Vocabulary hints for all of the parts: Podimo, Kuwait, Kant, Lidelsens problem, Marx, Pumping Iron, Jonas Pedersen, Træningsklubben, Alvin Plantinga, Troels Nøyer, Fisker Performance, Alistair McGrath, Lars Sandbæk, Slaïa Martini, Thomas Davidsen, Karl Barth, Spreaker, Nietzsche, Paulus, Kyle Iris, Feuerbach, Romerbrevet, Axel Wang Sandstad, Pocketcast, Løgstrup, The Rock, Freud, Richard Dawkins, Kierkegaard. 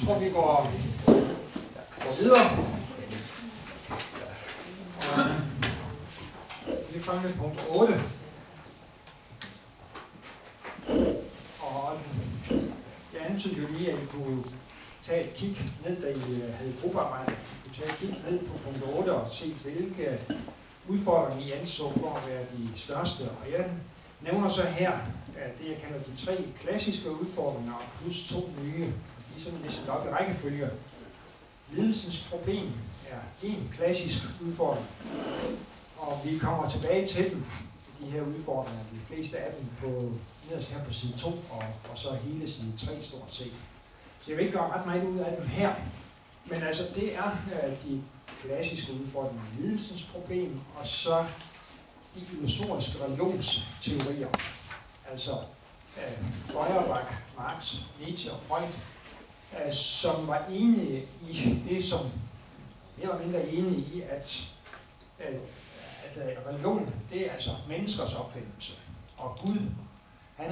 Jeg tror, vi går videre. Vi er fremme ved punkt 8. Og jeg antydte jo lige, at I kunne tage et kig ned, da I havde gruppearbejdet. I kunne tage et kig ned på punkt 8 og se, hvilke udfordringer I anså for at være de største. Og jeg nævner så her, at det jeg kalder de tre klassiske udfordringer plus to nye. De er sådan listet op i rækkefølge. Lidelsens problem er en klassisk udfordring, og vi kommer tilbage til dem, de her udfordringer, de fleste af dem på nederst her på side 2 og så hele side 3 stort set. Så jeg vil ikke gøre ret meget ud af dem her, men altså det er de klassiske udfordringer, lidelsens problem og så de illusoriske religionsteorier, altså Feuerbach, Marx, Nietzsche og Freud, som var enige i det, som mere eller mindre enige i, at religion, det er altså menneskers opfindelse. Og Gud, han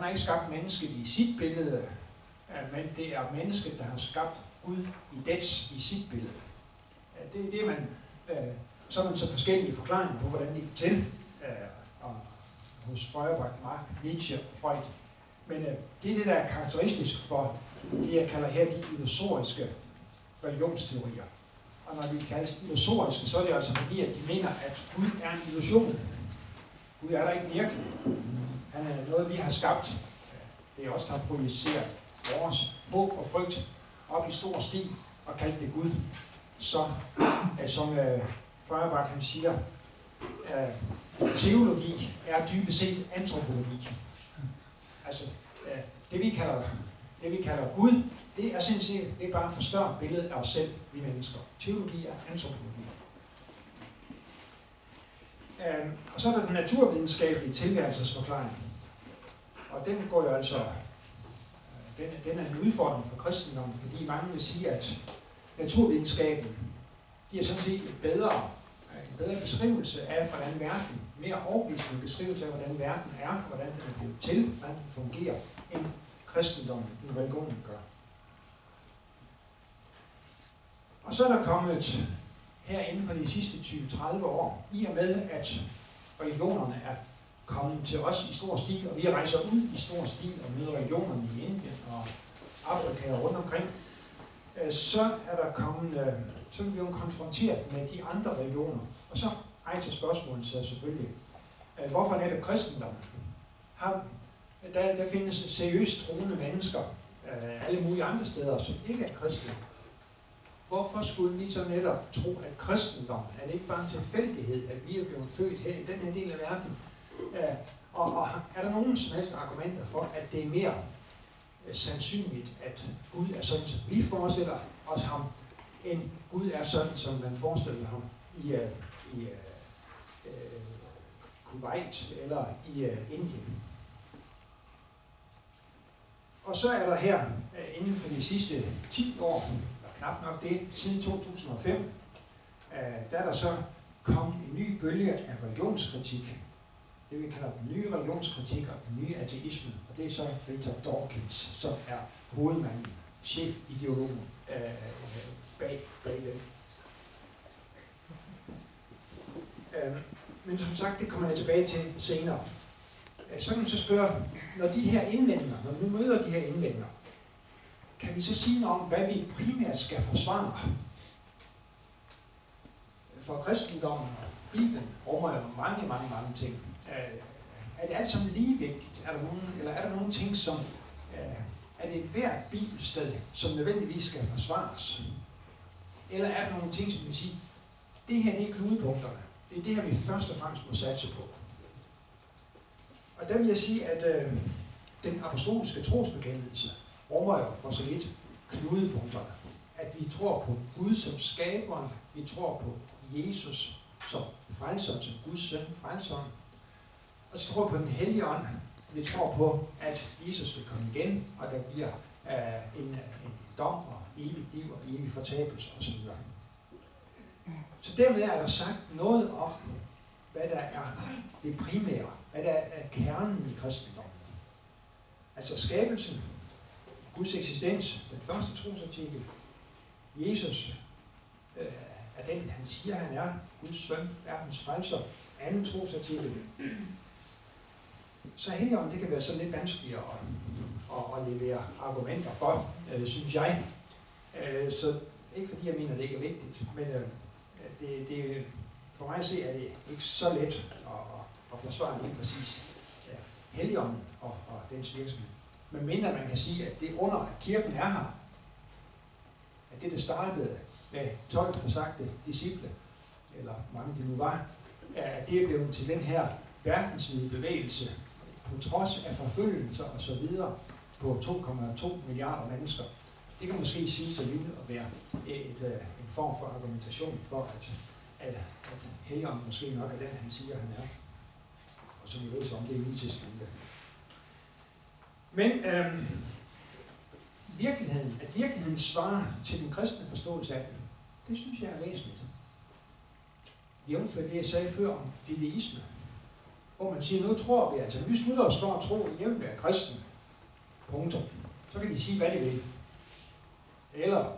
har ikke skabt mennesket i sit billede, men det er mennesket, der har skabt Gud i sit billede. Det er det, så er man så forskellige forklaringer på, hvordan det gik til hos Feuerbach, Marx, Nietzsche og Freud. Men det er det, der er karakteristisk for det, jeg kalder her de illusoriske religionsteorier. Og når vi kaldes illusoriske, så er det altså fordi, at de mener, at Gud er en illusion. Gud er der ikke virkelig. Han er noget, vi har skabt. Det er os, der har projiceret vores håb og frygt op i stor stil og kaldt det Gud. Så som Feuerbach han siger, teologi er dybest set antropologi. Altså det vi kalder Gud, det er sindssygt, det er bare et forstørret billede af os selv, vi mennesker. Teologi er antropologi. Og så er der den naturvidenskabelige tilværelsesforklaring. Og den går jo altså, den er en udfordring for kristendommen, fordi mange vil sige, at naturvidenskaben giver sådan set en bedre beskrivelse af, hvordan verden, mere overbevisende beskrivelse af, hvordan verden er, hvordan den er blevet til, hvordan den fungerer, end kristendommen, end religionen gør. Og så er der kommet herinde for de sidste 20-30 år, i og med at religionerne er kommet til os i stor stil, og vi rejser ud i stor stil og møder religionerne i Indien og Afrika og rundt omkring, så er der kommet, så er vi jo konfronteret med de andre religioner. Og så rejser spørgsmålet sig selvfølgelig, hvorfor netop kristendommen? Der findes seriøst troende mennesker alle mulige andre steder, som ikke er kristne. Hvorfor skulle vi så netop tro, at kristendommen er det ikke bare en tilfældighed, at vi er blevet født her i den her del af verden? Og er der nogen som helst argumenter for, at det er mere sandsynligt, at Gud er sådan, som vi forestiller os ham, end Gud er sådan, som man forestiller ham i Kuwait eller i Indien? Og så er der her, inden for de sidste 10 år, og knap nok det, siden 2005, der er der så kommet en ny bølge af religionskritik. Det vi kalder den nye religionskritik og den nye ateisme, og det er så Richard Dawkins, som er hovedmanden, chefideologen bag den. Men som sagt, det kommer jeg tilbage til senere. Så kan man så spørge, når vi møder de her indvendinger, kan vi så sige noget om, hvad vi primært skal forsvare for kristendommen, Bibelen rummer jo mange ting. Er det alt sammen lige vigtigt? Er der nogle ting, som er det hvert bibelsted, som nødvendigvis skal forsvares? Eller er der nogle ting, som vi siger, det her er knudepunkterne. Det er det her, vi først og fremmest må satse på. Og der vil jeg sige, at den apostoliske trosbekendelse rummer jo for så vidt knudepunkterne. At vi tror på Gud som skaberen, vi tror på Jesus som frelseren, som Guds søn, frelseren. Og så tror vi på den hellige ånd. Vi tror på, at Jesus vil komme igen, og der bliver en dom og evigt liv og evig fortabelse osv. Så dermed er der sagt noget om, hvad der er det primære, hvad der er kernen i kristendommen. Altså skabelsen, Guds eksistens, den første trosartikel, Jesus er den, han siger, han er Guds søn, verdens frelser, anden trosartikel. Så helligånden, det kan være sådan lidt vanskeligere at levere argumenter for, synes jeg. Så ikke fordi jeg mener, det ikke er vigtigt, men det, for mig at se, er det ikke så let at forsvare lige præcis helligånden og dens virksomhed. Men mindre man kan sige, at det under, at kirken er her, at det startede med 12 forsagte disciple, eller mange det nu var, at det er blevet til den her verdensvide bevægelse, på trods af forfølgelser osv. på 2,2 milliarder mennesker. Det kan måske sige sig lignende at være en form for argumentation for, at helligånden måske nok er den, han siger, han er. Og som vi ved så om, det er nytestamentet. Men virkeligheden, at virkeligheden svarer til den kristne forståelse af den, det synes jeg er væsentligt. Jævnfør det, jeg sagde før om fideisme, hvor man siger, nu tror vi altså, vi slutter os for at tro, at jeg vil være kristen. Punktum. Så kan de sige, hvad de vil. Eller,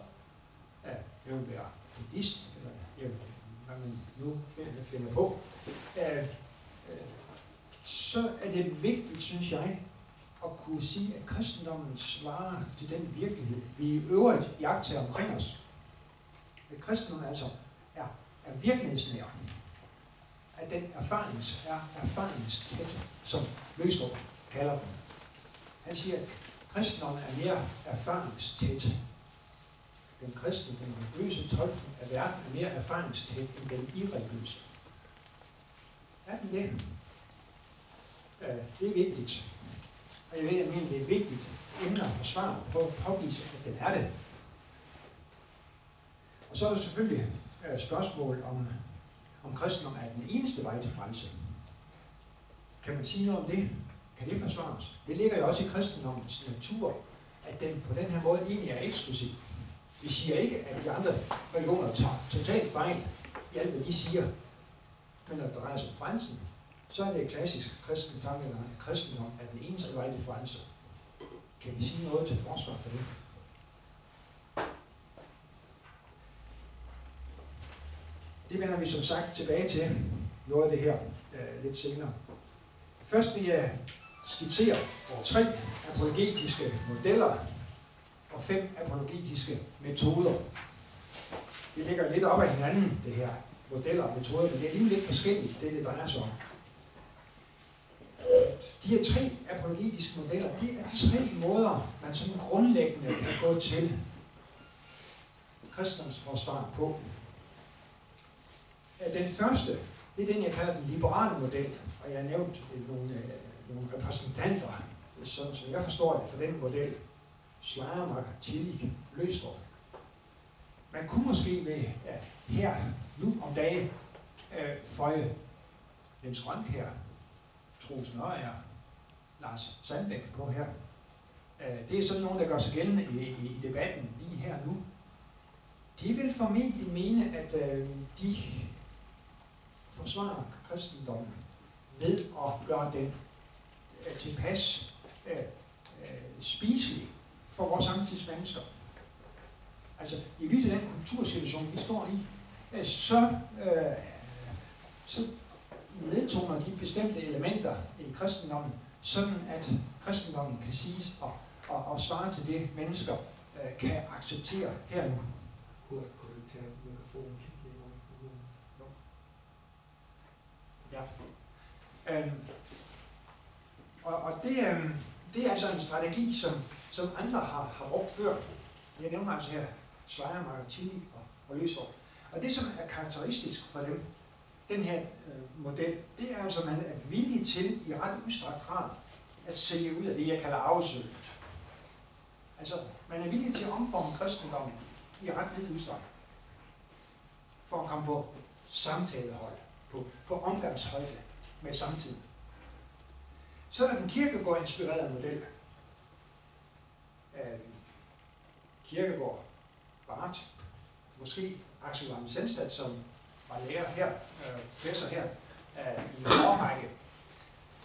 ja, jeg vil være buddhist, eller hvad man nu finder på. Så er det vigtigt, synes jeg, at kunne sige, at kristendommen svarer til den virkelighed, vi i øvrigt jagter omkring os. At kristendommen altså er virkelighedsnær. At den erfaringstæt, som Løgstrup kalder den. Han siger, at kristendommen er mere erfaringstæt. Den kristne, den religiøse tolkning af verden er mere erfaringstæt end den irreligiøse. Er den det? Det er vigtigt. Og jeg mener, det er vigtigt emne at forsvare på at påvise, at den er det. Og så er der selvfølgelig spørgsmål om kristendommen er den eneste vej til frelse. Kan man sige noget om det? Kan det forsvares? Det ligger jo også i kristendommens natur, at den på den her måde egentlig er eksklusiv. Vi siger ikke, at de andre religioner tager totalt fejl i alt, hvad de siger. Men når det drejer sig om frelsen, så er det klassisk kristen tanke, at kristendom er den eneste vej til frelse. Kan vi sige noget til forsvar for det? Det vender vi som sagt tilbage til noget af det her lidt senere. Først vil jeg skitsere 3 apologetiske modeller og 5 apologetiske metoder. Det ligger lidt op ad hinanden, det her modeller og metoder, men det er lige lidt forskelligt, det drejer sig om. De her 3 apologetiske modeller, det er 3 måder, man sådan grundlæggende kan gå til kristendoms forsvar på. Den første, det er den, jeg kalder den liberale model, og jeg har nævnt nogle repræsentanter, sådan som jeg forstår det, for den model. Slaïa Martini, Løgstrup. Man kunne måske ved her, nu om dagen, føje Jens her, Troels Nøyer, Lars Sandbæk på her. Det er sådan nogen, der gør sig gældende i debatten lige her nu. De vil formentlig mene, at de forsvarer kristendommen ved at gøre den tilpas spiselig for vores samtidsmennesker. Altså, i lyset af den kultursituation, vi står i, så nedtoner de bestemte elementer i kristendommen, sådan at kristendommen kan siges og svare til det, mennesker kan acceptere her nu. Ja. Det er altså en strategi, som andre har brugt før. Jeg nævner altså her Slayer, Martini og Løgstrup. Og det, som er karakteristisk for dem, den her model, det er altså, at man er villig til i ret udstrakt grad at sælge ud af det, jeg kalder arvesølv. Altså, man er villig til at omforme kristendommen i ret vid udstrakt for at komme på samtalehøjde, på omgangshøjde med samtiden. Så er der den Kierkegaard-inspirerede model. Kierkegaard, Barth, måske Axel Wang Sandstad, som var lærer her, professor her, i en årrække,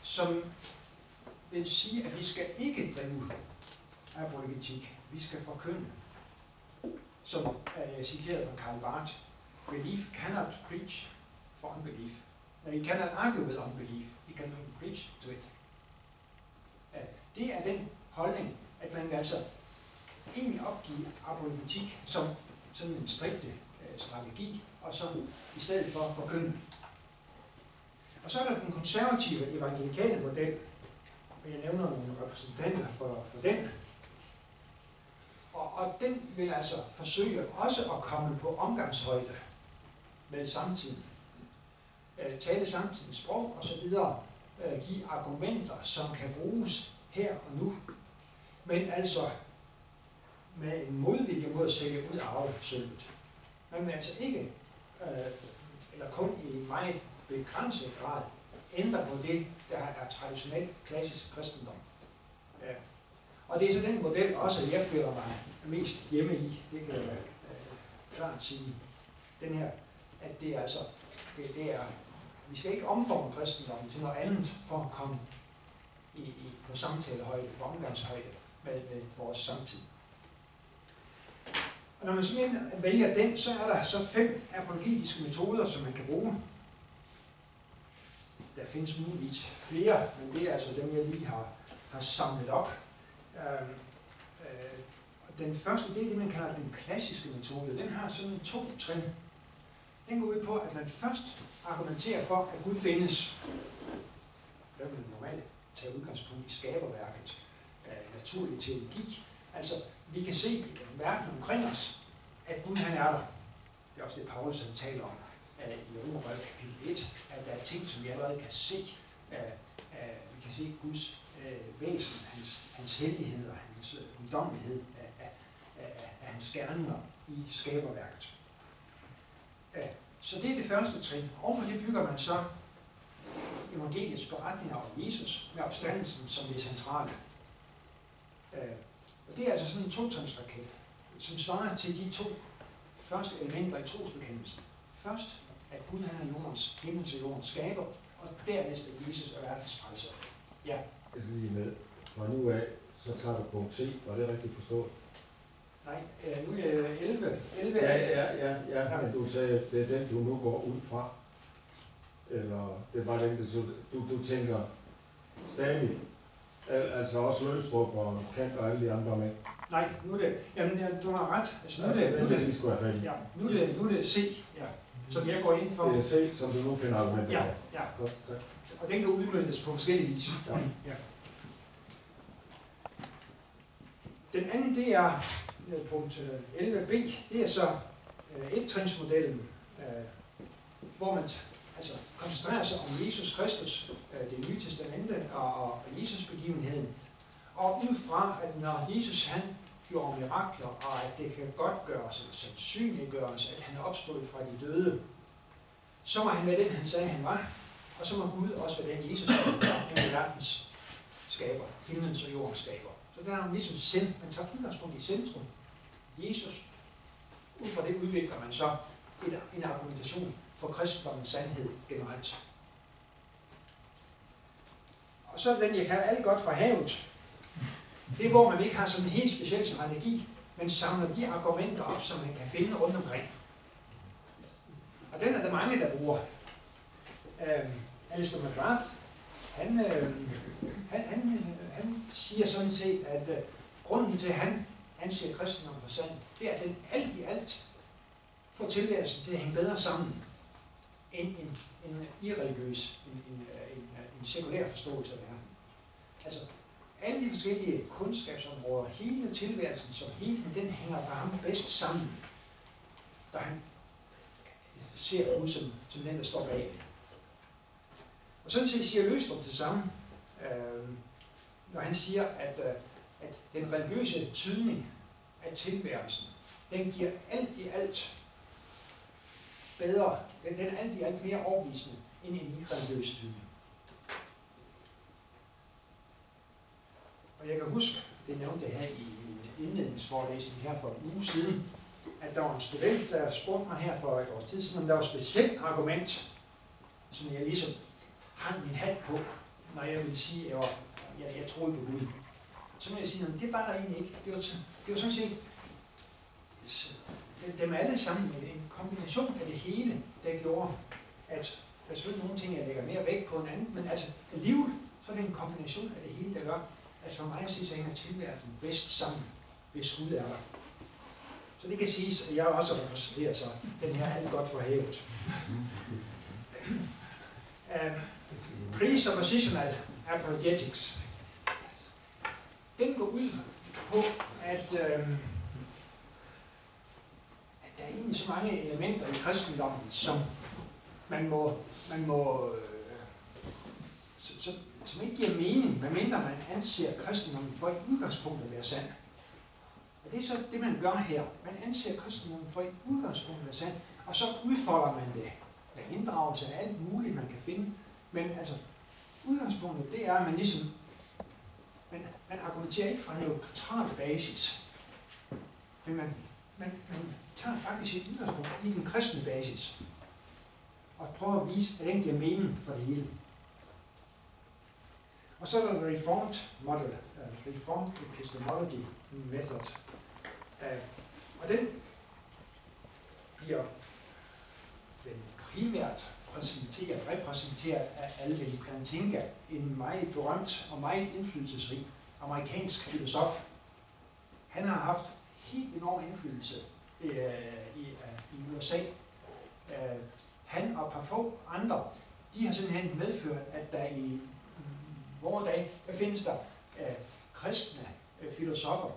som vil sige, at vi skal ikke drive apologetik. Vi skal forkynde. Som jeg citerede fra Karl Barth, belief cannot preach for unbelief. You cannot argue with unbelief. You can preach to it. Det er den holdning, at man altså egentlig opgive apologetik som sådan en strikte strategi, og som i stedet for forkynde. Og så er der den konservative evangelikale model, og jeg nævner nogle repræsentanter for den. Og den vil altså forsøge også at komme på omgangshøjde med samtiden. Tale samtidens sprog osv. Give argumenter, som kan bruges her og nu. Men altså med en modvilje mod at sælge ud af arvesølvet. Man vil altså ikke, eller kun i en meget begrænset grad, ændre på det, der er traditionelt klassisk kristendom. Og det er så den model også, jeg føler mig mest hjemme i, det kan jeg klart sige. Den her, at det er altså, det er, vi skal ikke omforme kristendommen til noget andet, for at komme på samtalehøjde, på omgangshøjde med vores samtid. Og når man sådan vælger den, så er der så 5 apologetiske metoder, som man kan bruge. Der findes muligvis flere, men det er altså dem, jeg lige har samlet op. Den første, det er det, man kalder den klassiske metode. Den har sådan 2 trin. Den går ud på, at man først argumenterer for, at Gud findes. Der vil man normalt tage udgangspunkt i skaberværket, naturlig teologi. Altså, vi kan se i verden omkring os, at Gud han er der. Det er også det, Paulus han taler om i Romerbrevet kapitel 1, at der er ting, som vi allerede kan se. Vi kan se Guds væsen, hans hellighed og hans guddommelighed af hans gerninger i skaberværket. Så det er det første trin. Ovenpå det bygger man så evangeliets beretninger om Jesus med opstandelsen som det centrale. Og det er altså sådan en 2-trinsraket, som svarer til de 2 første elementer i trosbekendelsen. Først, at Gud han er jordens, himlens og jordens skaber, og dernæst at Jesus er verdens frelser. Ja. Lige med. Fra nu af, så tager du punkt C. Var det rigtigt forstået? Nej, nu er jeg 11. Ja, men du sagde, at det er den, du nu går ud fra. Eller det var den, du tænker stadig. Altså også Løgstrup og Kant og alle de andre med. Nej, nu er det... Jamen, du har ret. Altså, nu er det C, ja, som jeg går ind for. Det er C, som du nu finder argumenter. Ja. Godt, tak. Og den kan udmøntes på forskellige vis. Ja. Den anden, det er punkt 11b. Det er så et-trinsmodellen, hvor man... Altså, koncentrerer sig om Jesus Kristus, det nye testamente og Jesus-begivenheden. Og ud fra, at når Jesus han gjorde mirakler, og at det kan godtgøres eller sandsynliggøres, at han er opstået fra de døde, så må han være den, han sagde, han var. Og så må Gud også være den Jesus, han var, verdens skaber, himlens og jordens skaber. Så der er han ligesom sind. Man tager udgangspunkt i centrum. Jesus. Ud fra det udvikler man så en argumentation for kristendommens sandhed generelt. Og så den, jeg kalder alt godt fra havet. Det er, hvor man ikke har sådan en helt speciel strategi, men samler de argumenter op, som man kan finde rundt omkring. Og den er der mange, der bruger. Alistair McGrath, han siger sådan set, at grunden til, at han anser kristendommen for sand, det er, at den alt i alt får tilværelsen til at hænge bedre sammen end en irreligiøs, en sekulær forståelse af verden. Altså, alle de forskellige kundskabsområder, hele tilværelsen som helhed, den hænger for ham bedst sammen, da han ser ud som den, der står bag. Og sådan set siger Løgstrup det samme, når han siger, at den religiøse tydning af tilværelsen, den giver alt i alt bedre, den er alt i alt mere overbevisende end en irreligiøs tydning. Og jeg kan huske, det nævnte jeg her i min indledningsforelæsning her for en uge siden, at der var en student, der spurgte mig her for et års tid siden, om der var et specielt argument, som jeg ligesom hang min hat på, når jeg ville sige, at jeg troede på Gud. så må jeg sige, at det var der egentlig ikke. Det var sådan set dem alle sammen, med en kombination af det hele, der gjorde, at der selvfølgelig nogle ting, jeg lægger mere vægt på en anden, men altså livet, så er det en kombination af det hele, der gør, at for mig at sige, så hænger tilværelsen bedst sammen, hvis Gud er der. Så det kan siges, at jeg også repræsenterer sig. Den her er alt godt forhævet. Presuppositional apologetics. Den går ud på, at der er egentlig så mange elementer i kristendommen, som som ikke giver mening, medmindre man anser kristendommen for i udgangspunktet at være sand. Og det er så det, man gør her. Man anser kristendommen for i udgangspunktet at være sand, og så udfolder man det med inddragelse af alt muligt, man kan finde. Men altså, udgangspunktet, det er, at man ligesom, man argumenterer ikke fra en neutral basis, men man tager faktisk et udgangspunkt i den kristne basis, og prøver at vise, at den giver mening for det hele. Og så er der reformed model, reformed epistemology method. Og den bliver primært repræsenteret af Alvin Plantinga, en meget berømt og meget indflydelsesrig amerikansk filosof. Han har haft helt enorm indflydelse i USA. Han og et par få andre, de har simpelthen medført, at der i vore dage, der findes der kristne filosofer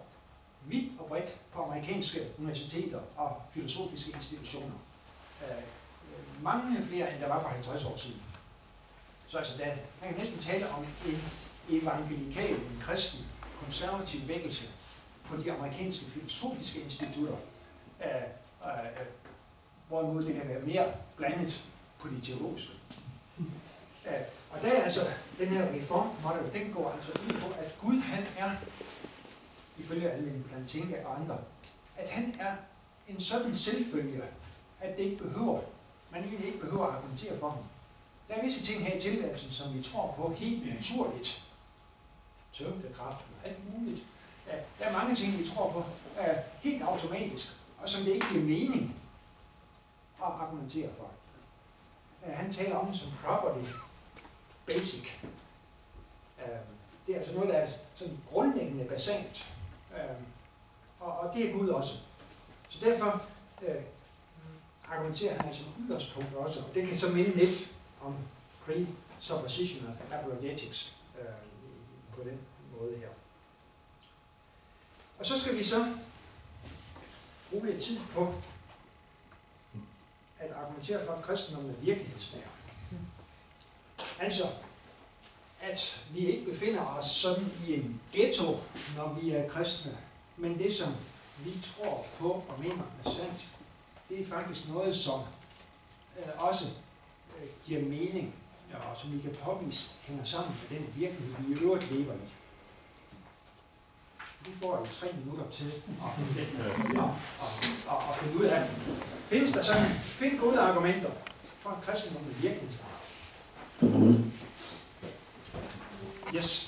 vidt og bredt på amerikanske universiteter og filosofiske institutioner. Mange flere, end der var for 50 år siden. Så altså, man kan næsten tale om en evangelikal, en kristen, konservativ vækkelse på de amerikanske filosofiske institutter, hvorimod det kan være mere blandet på de teologiske. Og der er altså den her reformmodel, den går altså ud på, at Gud, han er, ifølge Alvin Plantinga og andre, at han er en sådan selvfølge, at det ikke behøver, man egentlig ikke behøver at argumentere for ham. Der er visse ting her i tilværelsen, som vi tror på helt naturligt. Tyngdekraften og alt muligt. Der er mange ting, vi tror på helt automatisk, og som det ikke giver mening at argumentere for. Han taler om det som property basic. Det er altså noget, der er sådan grundlæggende basalt. Og det er Gud også. Så derfor argumenterer han som udgangspunkt også, og det kan så minde lidt om presuppositional apologetics på den måde her. Og så skal vi så bruge lidt tid på at argumentere for, at kristendommen er virkelighedsnær. Altså, at vi ikke befinder os sådan i en ghetto, når vi er kristne, men det, som vi tror på og mener er sandt, det er faktisk noget, som også giver mening, og som vi kan påvise hænger sammen med den virkelighed, vi i øvrigt lever i. Du får jo 3 minutter til at finde ud af. Findes der sådan? Find gode argumenter for en kristendommen er virkelighedsnær. Yes.